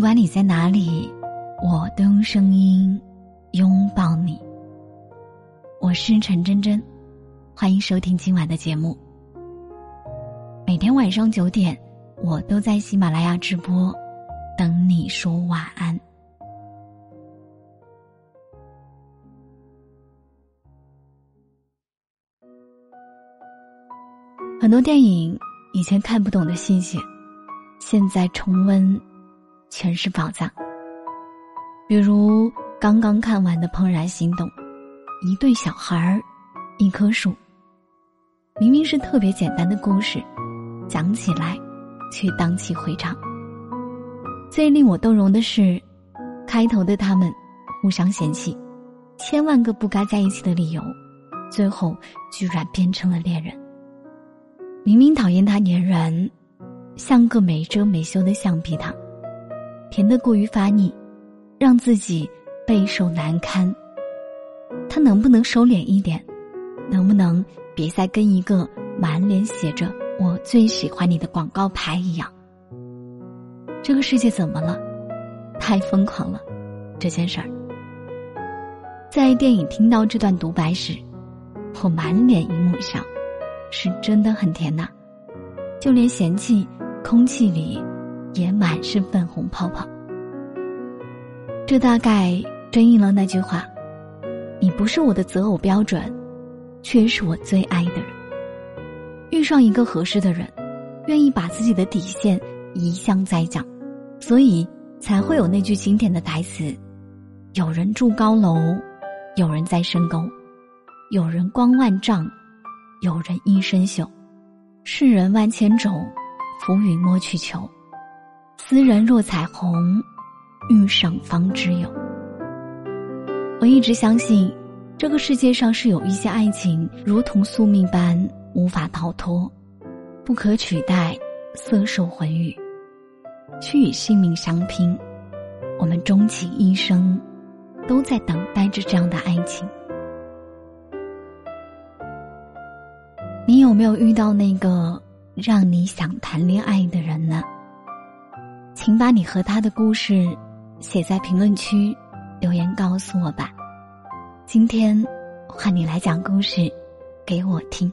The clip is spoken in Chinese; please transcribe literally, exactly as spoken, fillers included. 不管你在哪里，我都用声音拥抱你。我是陈真真，欢迎收听今晚的节目。每天晚上九点，我都在喜马拉雅直播，等你说晚安。很多电影以前看不懂的细节，现在重温全是宝藏。比如刚刚看完的《怦然心动》，一对小孩，一棵树，明明是特别简单的故事，讲起来却荡气回肠。最令我动容的是开头的他们互相嫌弃千万个不该在一起的理由，最后居然变成了恋人。明明讨厌他黏人，像个没遮没羞的橡皮糖，甜得过于发腻，让自己备受难堪。他能不能收敛一点？能不能别再跟一个满脸写着我最喜欢你的广告牌一样？这个世界怎么了？太疯狂了，这件事儿。在电影听到这段独白时，我满脸一目笑，是真的很甜呐、啊。就连嫌弃，空气里也满是粉红泡泡。这大概真应了那句话，你不是我的择偶标准，却是我最爱的人。遇上一个合适的人，愿意把自己的底线一项再讲，所以才会有那句经典的台词，有人住高楼，有人在深沟，有人光万丈，有人一身锈，世人万千种，浮云莫去求，斯人若彩虹，遇上方知有。我一直相信这个世界上是有一些爱情如同宿命般无法逃脱，不可取代，色受魂语，去与性命相拼。我们终其一生都在等待着这样的爱情。你有没有遇到那个让你想谈恋爱的人呢？请把你和他的故事写在评论区留言告诉我吧。今天换你来讲故事给我听。